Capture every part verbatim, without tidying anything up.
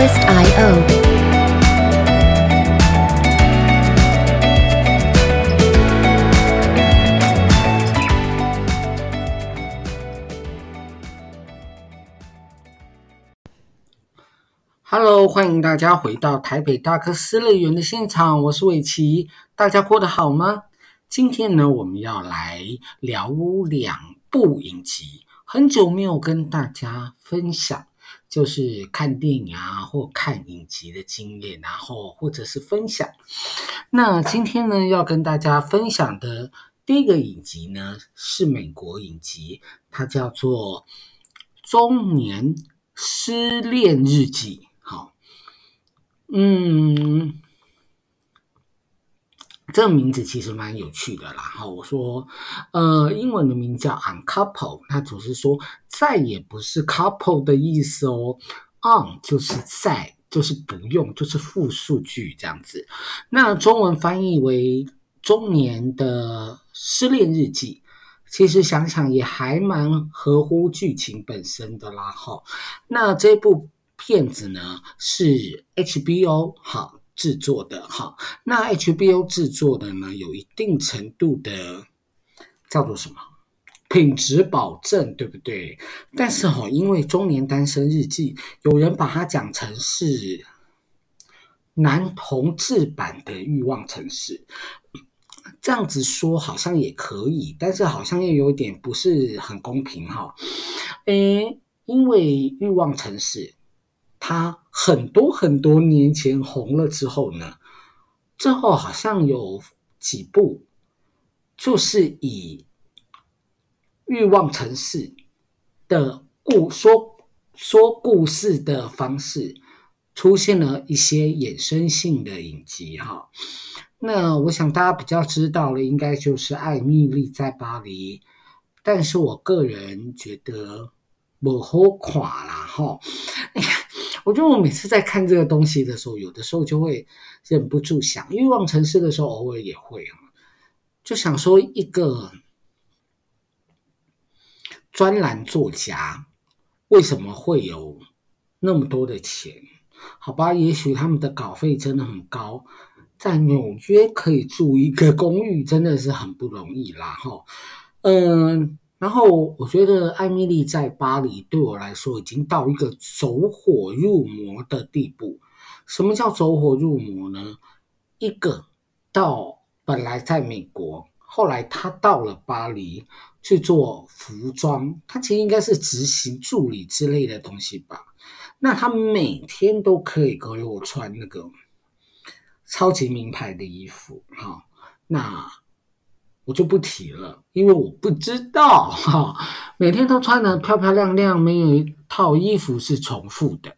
Netflix 点 i o。Hello， 欢迎大家回到台北大科思乐园的现场，我是伟奇，大家过得好吗？今天呢，我们要来聊两部影集，很久没有跟大家分享，就是看电影啊或看影集的经验，然后或者是分享。那今天呢，要跟大家分享的第一个影集呢，是美国影集，它叫做《中年失恋日记》。嗯，这个名字其实蛮有趣的啦。哈，我说，呃，英文的名字叫 Uncouple， 它总是说再也不是 couple 的意思哦。On 就是在，就是不用，就是复数句这样子。那中文翻译为中年的失恋日记。其实想想也还蛮合乎剧情本身的啦。哈，那这部片子呢是 H B O 好制作的，好，那 H B O 制作的呢有一定程度的叫做什么品质保证，对不对？但是哈、哦，因为《中年单身日记》有人把它讲成是男同志版的《欲望城市》，这样子说好像也可以，但是好像也有点不是很公平哈、哦。诶，因为《欲望城市》他很多很多年前红了之后呢，之后好像有几部就是以欲望城市的故说说故事的方式出现了一些衍生性的影集哈。那我想大家比较知道的应该就是《艾蜜莉在巴黎》，但是我个人觉得不好看啦哈。我觉得我每次在看这个东西的时候，有的时候就会忍不住想，欲望城市的时候偶尔也会、啊、就想说一个专栏作家为什么会有那么多的钱？好吧，也许他们的稿费真的很高，在纽约可以住一个公寓真的是很不容易啦哈。嗯。然后我觉得艾蜜莉在巴黎对我来说已经到一个走火入魔的地步。什么叫走火入魔呢？一个到本来在美国，后来他到了巴黎去做服装，他其实应该是执行助理之类的东西吧。那他每天都可以给我穿那个超级名牌的衣服，好，那我就不提了，因为我不知道哈、哦，每天都穿得漂漂亮亮，没有一套衣服是重复的。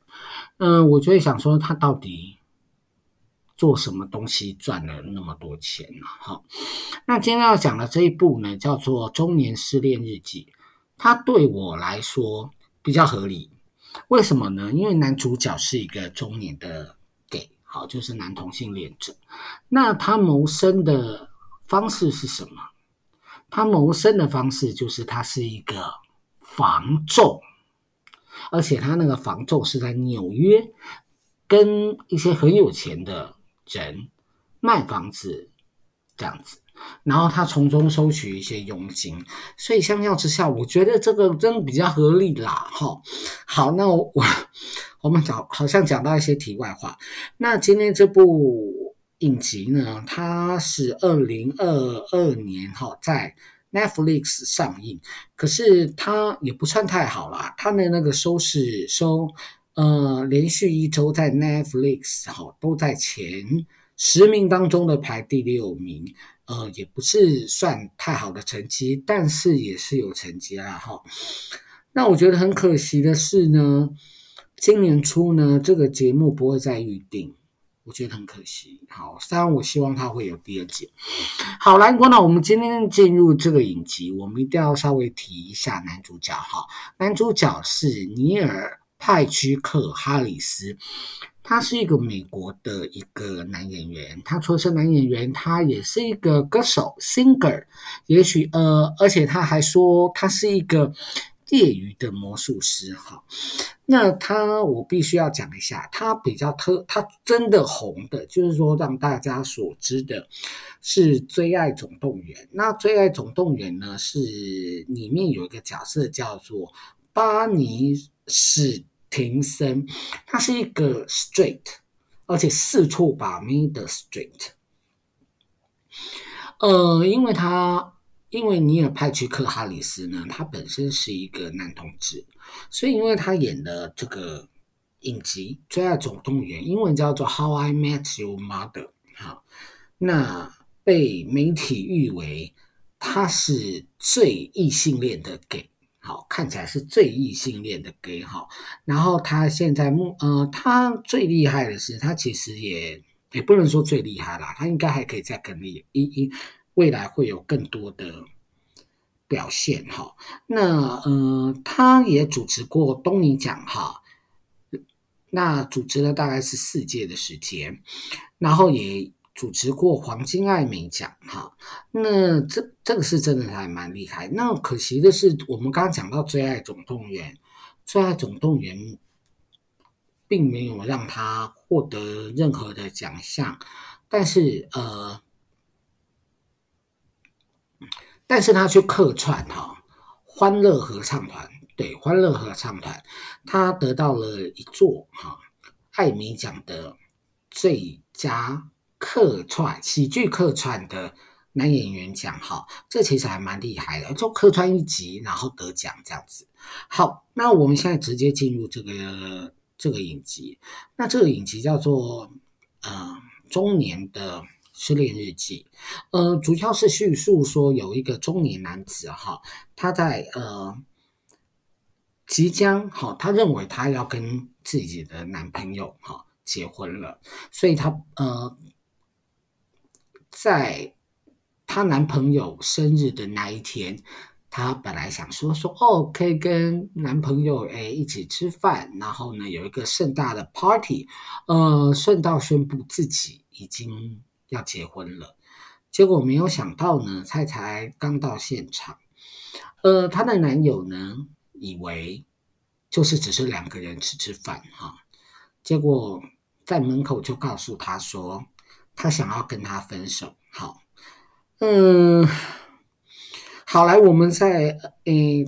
嗯，我就会想说他到底做什么东西赚了那么多钱呢、啊？哈、哦，那今天要讲的这一部呢，叫做《中年失恋日记》，它对我来说比较合理。为什么呢？因为男主角是一个中年的 gay， 好，就是男同性恋者。那他谋生的方式是什么？他谋生的方式就是他是一个房仲，而且他那个房仲是在纽约跟一些很有钱的人卖房子这样子，然后他从中收取一些佣金，所以相较之下我觉得这个真的比较合理啦。好，那 我, 我们好像讲到一些题外话。那今天这部影集呢，它是二零二二年在 Netflix 上映，可是它也不算太好啦，它的那个收视收呃连续一周在 Netflix 都在前十名当中的排第六名，呃也不是算太好的成绩，但是也是有成绩啦哈。那我觉得很可惜的是呢，今年初呢这个节目不会再预定。我觉得很可惜，好，当然我希望它会有第二季。好，来，那我们今天进入这个影集，我们一定要稍微提一下男主角哈。男主角是尼尔·派屈克·哈里斯，他是一个美国的一个男演员，他除了是男演员，他也是一个歌手 singer， 也许呃，而且他还说他是一个业余的魔术师哈。那他我必须要讲一下，他比较特，他真的红的，就是说让大家所知的是《最爱总动员》。那《最爱总动员》呢，是里面有一个角色叫做巴尼史廷森，他是一个 straight， 而且四处把妹的 straight。呃，因为他。因为尼尔派屈克哈里斯呢，他本身是一个男同志，所以因为他演的这个影集《最爱总动员》，英文叫做 How I Met Your Mother， 好，那被媒体誉为他是最异性恋的 gay， 好，看起来是最异性恋的 gay， 好，然后他现在呃，他最厉害的是，他其实也也不能说最厉害啦，他应该还可以再更厉害一一。未来会有更多的表现哈。那呃，他也主持过东尼奖哈，那主持了大概是四届的时间，然后也主持过黄金艾美奖哈。那这这个是真的还蛮厉害。那可惜的是，我们刚刚讲到《最爱总动员》，《最爱总动员》并没有让他获得任何的奖项，但是呃。但是他去客串哈、哦，欢乐合唱团，对，欢乐合唱团，他得到了一座哈、哦、艾美奖的最佳客串喜剧客串的男演员奖哈、哦，这其实还蛮厉害的，就客串一集然后得奖这样子。好，那我们现在直接进入这个这个影集，那这个影集叫做呃中年的。失恋日记，呃，主要是叙述说有一个中年男子哈，他在呃即将哈，他认为他要跟自己的男朋友哈结婚了，所以他呃在他男朋友生日的那一天，他本来想说说哦，可以跟男朋友哎一起吃饭，然后呢有一个盛大的 party， 呃，顺道宣布自己已经。要结婚了，结果没有想到呢，蔡才刚到现场，呃，她的男友呢，以为就是只是两个人吃吃饭哈、啊，结果在门口就告诉她说，他想要跟她分手。好，嗯，好来，我们在诶，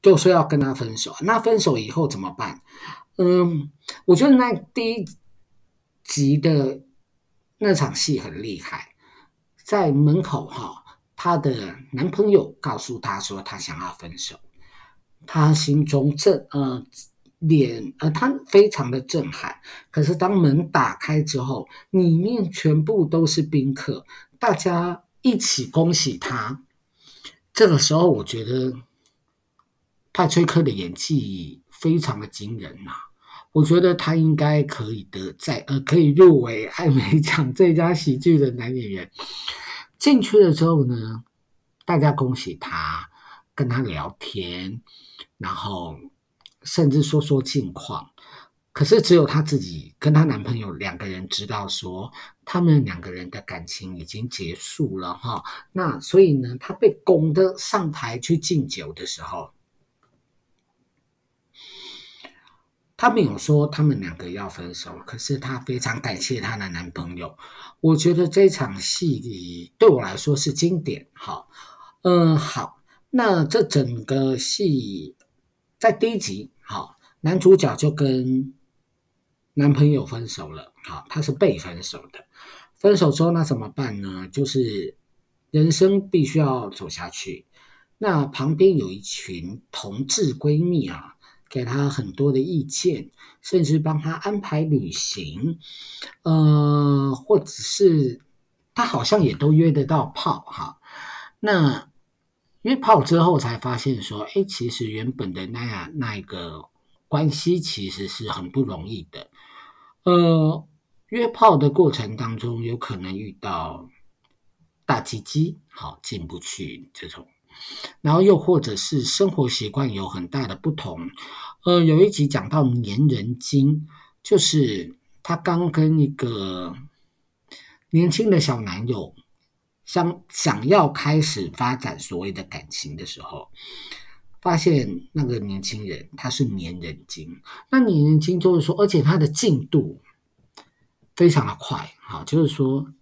就说要跟她分手，那分手以后怎么办？嗯，我觉得那第一集的。那场戏很厉害，在门口哈，她的男朋友告诉她说她想要分手，她心中震呃脸呃她非常的震撼。可是当门打开之后，里面全部都是宾客，大家一起恭喜她。这个时候，我觉得派崔克的演技非常的惊人呐、啊。我觉得他应该可以得在呃，可以入围艾美奖最佳喜剧的男演员。进去了之后呢，大家恭喜他，跟他聊天，然后甚至说说近况。可是只有他自己跟他男朋友两个人知道说，他们两个人的感情已经结束了哈。那所以呢，他被拱的上台去敬酒的时候。他没有说他们两个要分手，可是他非常感谢他的男朋友。我觉得这场戏对我来说是经典。好，嗯，好，那这整个戏在第一集，好，男主角就跟男朋友分手了。好，他是被分手的。分手之后那怎么办呢？就是人生必须要走下去。那旁边有一群同志闺蜜啊。给他很多的意见，甚至帮他安排旅行，呃，或者是他好像也都约得到炮哈。那约炮之后才发现说，哎，其实原本的那样那一个关系其实是很不容易的。呃，约炮的过程当中有可能遇到大鸡鸡，好进不去这种。然后又或者是生活习惯有很大的不同，呃，有一集讲到粘人精，就是他刚跟一个年轻的小男友想想要开始发展所谓的感情的时候，发现那个年轻人他是粘人精，那粘人精就是说，而且他的进度非常的快，好，就是说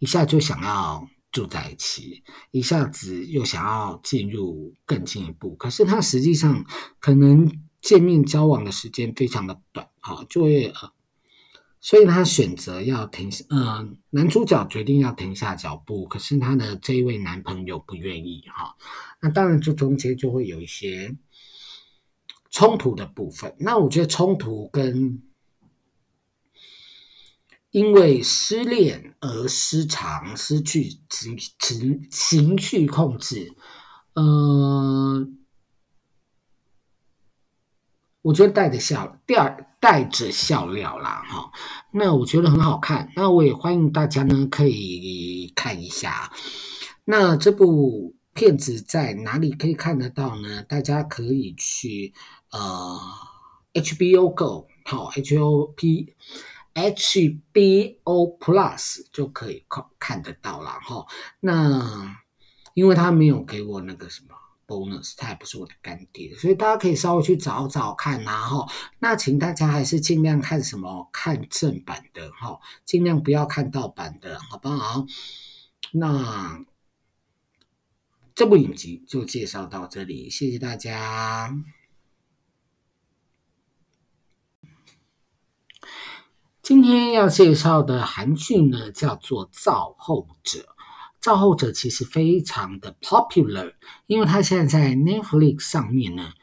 一下就想要住在一起，一下子又想要进入更进一步，可是他实际上可能见面交往的时间非常的短，好，就会、呃、所以他选择要停、呃、男主角决定要停下脚步，可是他的这一位男朋友不愿意，好，那当然这中间就会有一些冲突的部分。那我觉得冲突跟因为失恋而失常、失去情绪控制，呃，我觉得带着笑，带着笑料啦，哈。那我觉得很好看，那我也欢迎大家呢可以看一下。那这部片子在哪里可以看得到呢？大家可以去呃 H B O Go， 好 ，H O P。H B O Plus 就可以看得到了哈。那因为他没有给我那个什么 bonus， 他也不是我的干爹，所以大家可以稍微去找找看啊哈。那请大家还是尽量看什么看正版的哈，尽量不要看盗版的，好不好？那这部影集就介绍到这里，谢谢大家。今天要介绍的韩剧呢，叫做《造后者》。《造后者》其实非常的 popular， 因为它现在在 Netflix 上面呢，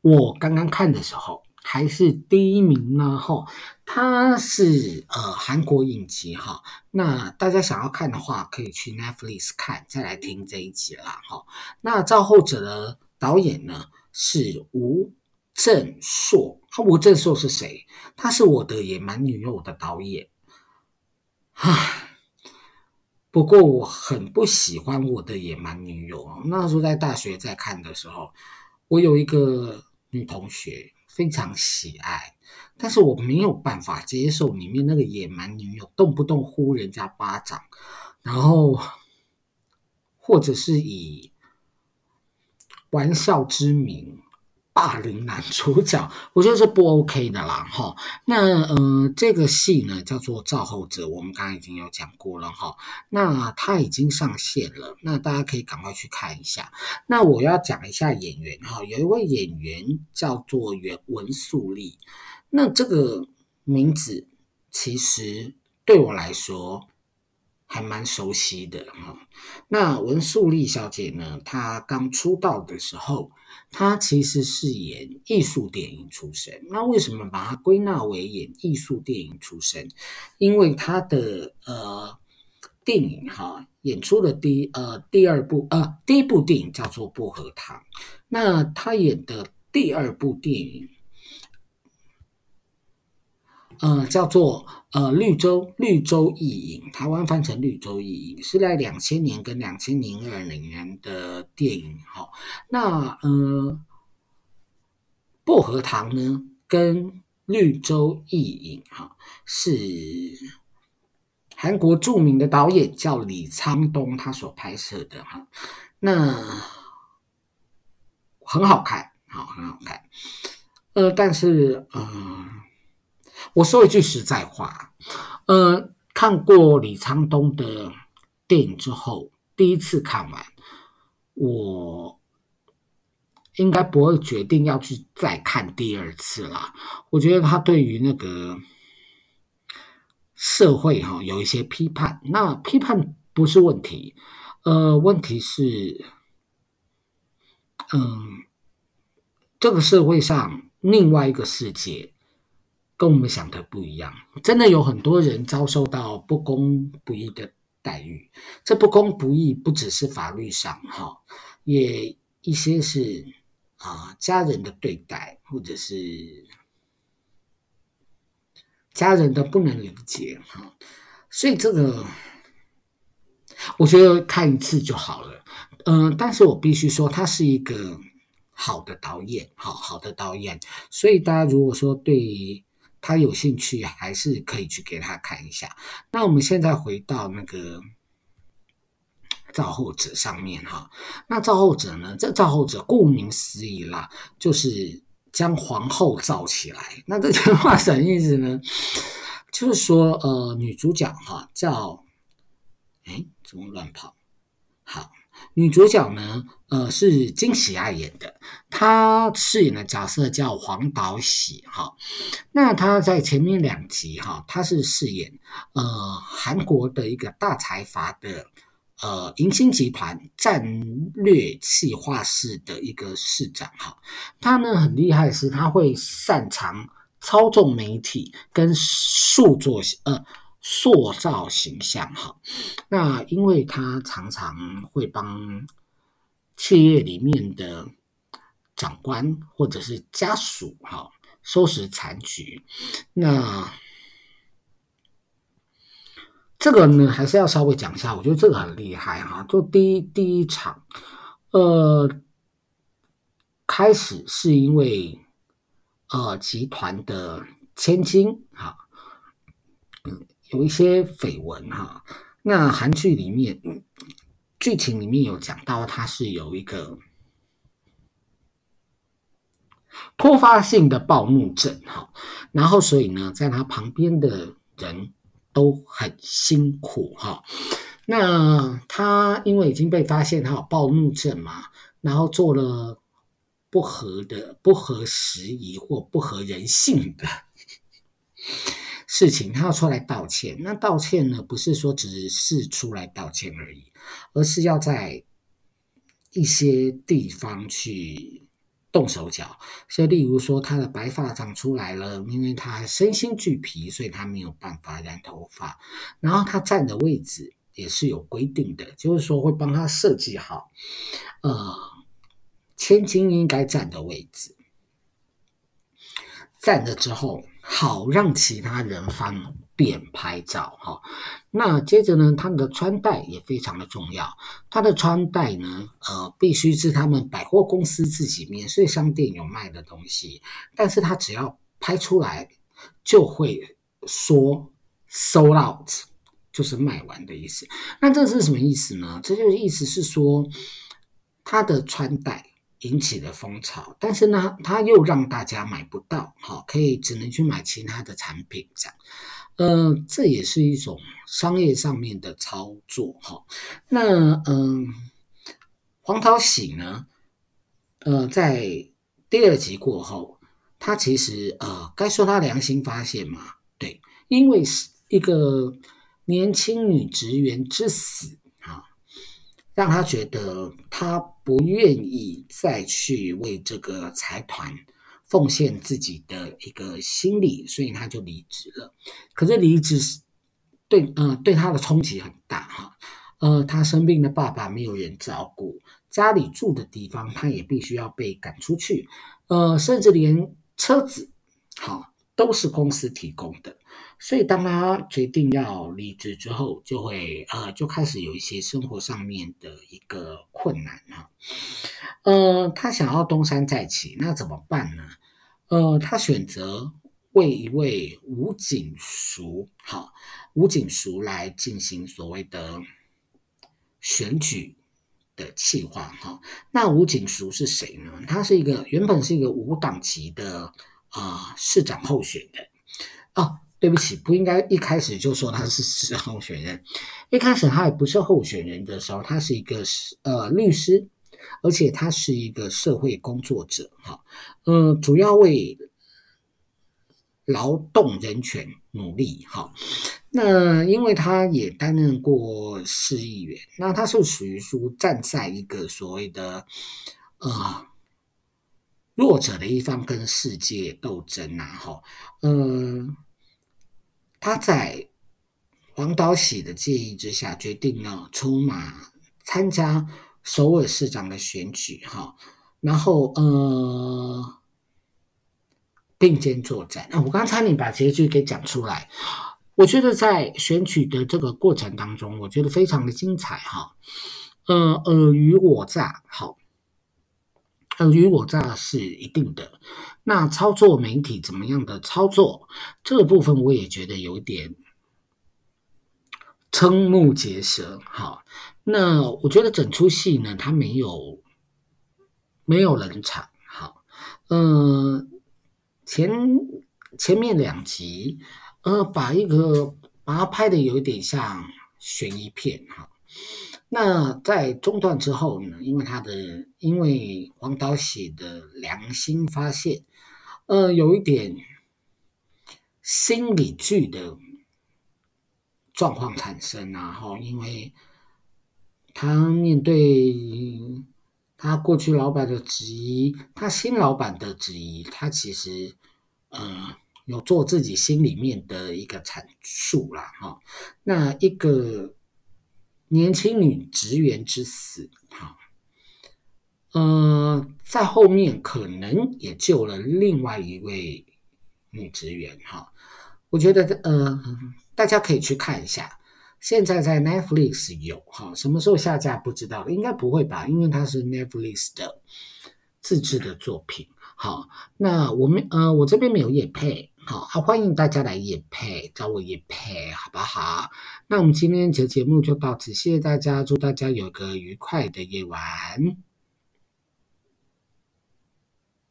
我刚刚看的时候还是第一名呢。吼，它是呃韩国影集哈。那大家想要看的话，可以去 Netflix 看，再来听这一集啦。哈，那《造后者》的导演呢是吴正硕。他吴正硕是谁？他是我的野蛮女友的导演，唉，不过我很不喜欢我的野蛮女友。那时候在大学在看的时候，我有一个女同学非常喜爱，但是我没有办法接受里面那个野蛮女友动不动呼人家巴掌，然后或者是以玩笑之名霸凌男主角，我觉得是不 OK 的啦哈。那呃，这个戏呢叫做《造后者》，我们刚刚已经有讲过了哈。那它已经上线了，那大家可以赶快去看一下。那我要讲一下演员哈，有一位演员叫做袁文素丽。那这个名字其实对我来说还蛮熟悉的哈。那文素丽小姐呢，她刚出道的时候，他其实是演艺术电影出身。那为什么把他归纳为演艺术电影出身？因为他的呃电影哈演出的第呃第二部呃第一部电影叫做《薄荷糖》，那他演的第二部电影呃叫做呃绿洲绿洲异影，台湾翻成绿洲异影，是在两千年跟二零二零年的电影哈、哦。那呃薄荷糖呢跟绿洲异影哈、哦、是韩国著名的导演叫李沧东他所拍摄的哈、哦。那很好看，好、哦、很好看。呃但是呃我说一句实在话，呃，看过李沧东的电影之后，第一次看完，我应该不会决定要去再看第二次啦。我觉得他对于那个社会哈、哦、有一些批判，那批判不是问题，呃，问题是，嗯、呃，这个社会上另外一个世界。跟我们想的不一样，真的有很多人遭受到不公不义的待遇。这不公不义不只是法律上哈，也一些是啊、呃、家人的对待，或者是家人的不能理解哈。所以这个我觉得看一次就好了。嗯、呃，但是我必须说，它是一个好的导演，好好的导演。所以大家如果说对他有兴趣，还是可以去给他看一下。那我们现在回到那个造后者上面哈。那造后者呢，这造后者顾名思义啦，就是将皇后造起来。那这句话什么意思呢？就是说呃女主角哈叫诶怎么乱跑好。女主角呢呃是金喜爱演的，她饰演的角色叫黄岛喜哈。那她在前面两集哈，她是饰演呃韩国的一个大财阀的呃银星集团战略企划室的一个市长哈。她呢很厉害的是她会擅长操纵媒体跟塑作呃塑造形象哈，那因为他常常会帮企业里面的长官或者是家属哈收拾残局，那这个呢还是要稍微讲一下，我觉得这个很厉害哈。就第一第一场，呃，开始是因为呃集团的千金哈。嗯有一些绯闻哈，那韩剧里面剧情里面有讲到，它是有一个突发性的暴怒症哈，然后所以呢，在他旁边的人都很辛苦哈。那他因为已经被发现他有暴怒症嘛，然后做了不合的、不合时宜或不合人性的事情，他要出来道歉。那道歉呢，不是说只是出来道歉而已，而是要在一些地方去动手脚。所以例如说他的白发长出来了，因为他身心俱疲，所以他没有办法染头发。然后他站的位置也是有规定的，就是说会帮他设计好呃，千金应该站的位置，站了之后好让其他人方便拍照哈。那接着呢，他们的穿戴也非常的重要。他的穿戴呢，呃，必须是他们百货公司自己免税商店有卖的东西，但是他只要拍出来就会说 sold out， 就是卖完的意思。那这是什么意思呢？这就是意思是说，他的穿戴引起了风潮，但是呢，它又让大家买不到，好，可以只能去买其他的产品这样。呃，这也是一种商业上面的操作哈。那嗯、呃，黄桃喜呢，呃，在第二集过后，他其实呃，该说他良心发现嘛，对，因为一个年轻女职员之死啊，让他觉得他不愿意再去为这个财团奉献自己的一个心理，所以他就离职了。可是离职对呃对他的冲击很大哈，呃，他生病的爸爸没有人照顾，家里住的地方他也必须要被赶出去，呃，甚至连车子好都是公司提供的。所以当他决定要离职之后，就会呃就开始有一些生活上面的一个困难哈。呃，他想要东山再起，那怎么办呢？呃，他选择为一位吴景淑，好，吴景淑来进行所谓的选举的企划哈。那吴景淑是谁呢？他是一个原本是一个无党籍的呃市长候选人啊。对不起，不应该一开始就说他是市长候选人。一开始他也不是候选人的时候，他是一个呃律师，而且他是一个社会工作者哈，呃，主要为劳动人权努力哈。那因为他也担任过市议员，那他是属于说站在一个所谓的呃弱者的一方跟世界斗争啊哈，呃。他在黄岛喜的建议之下，决定呢出马参加首尔市长的选举哈，然后呃并肩作战。那我刚才你把结局给讲出来，我觉得在选举的这个过程当中，我觉得非常的精彩哈。呃，尔虞我诈，好，尔虞我诈是一定的。那操作媒体怎么样的操作，这个部分我也觉得有点瞠目结舌。好，那我觉得整出戏呢，它没有没有冷场。好，呃，前前面两集，呃，把一个把它拍的有一点像悬疑片。好，那在中段之后呢，因为他的因为黄导写的良心发现，呃，有一点心理剧的状况产生啊，吼，因为他面对他过去老板的质疑，他新老板的质疑，他其实呃有做自己心里面的一个阐述啦，吼，那一个年轻女职员之死，哈，呃，在后面可能也救了另外一位女职员，哈，我觉得呃，大家可以去看一下，现在在 Netflix 有哈，什么时候下架不知道，应该不会吧，因为它是 Netflix 的自制的作品。好，那我们呃，我这边没有业配。好、啊、欢迎大家来业配，找我业配好不好？那我们今天的节目就到此，谢谢大家，祝大家有个愉快的夜晚。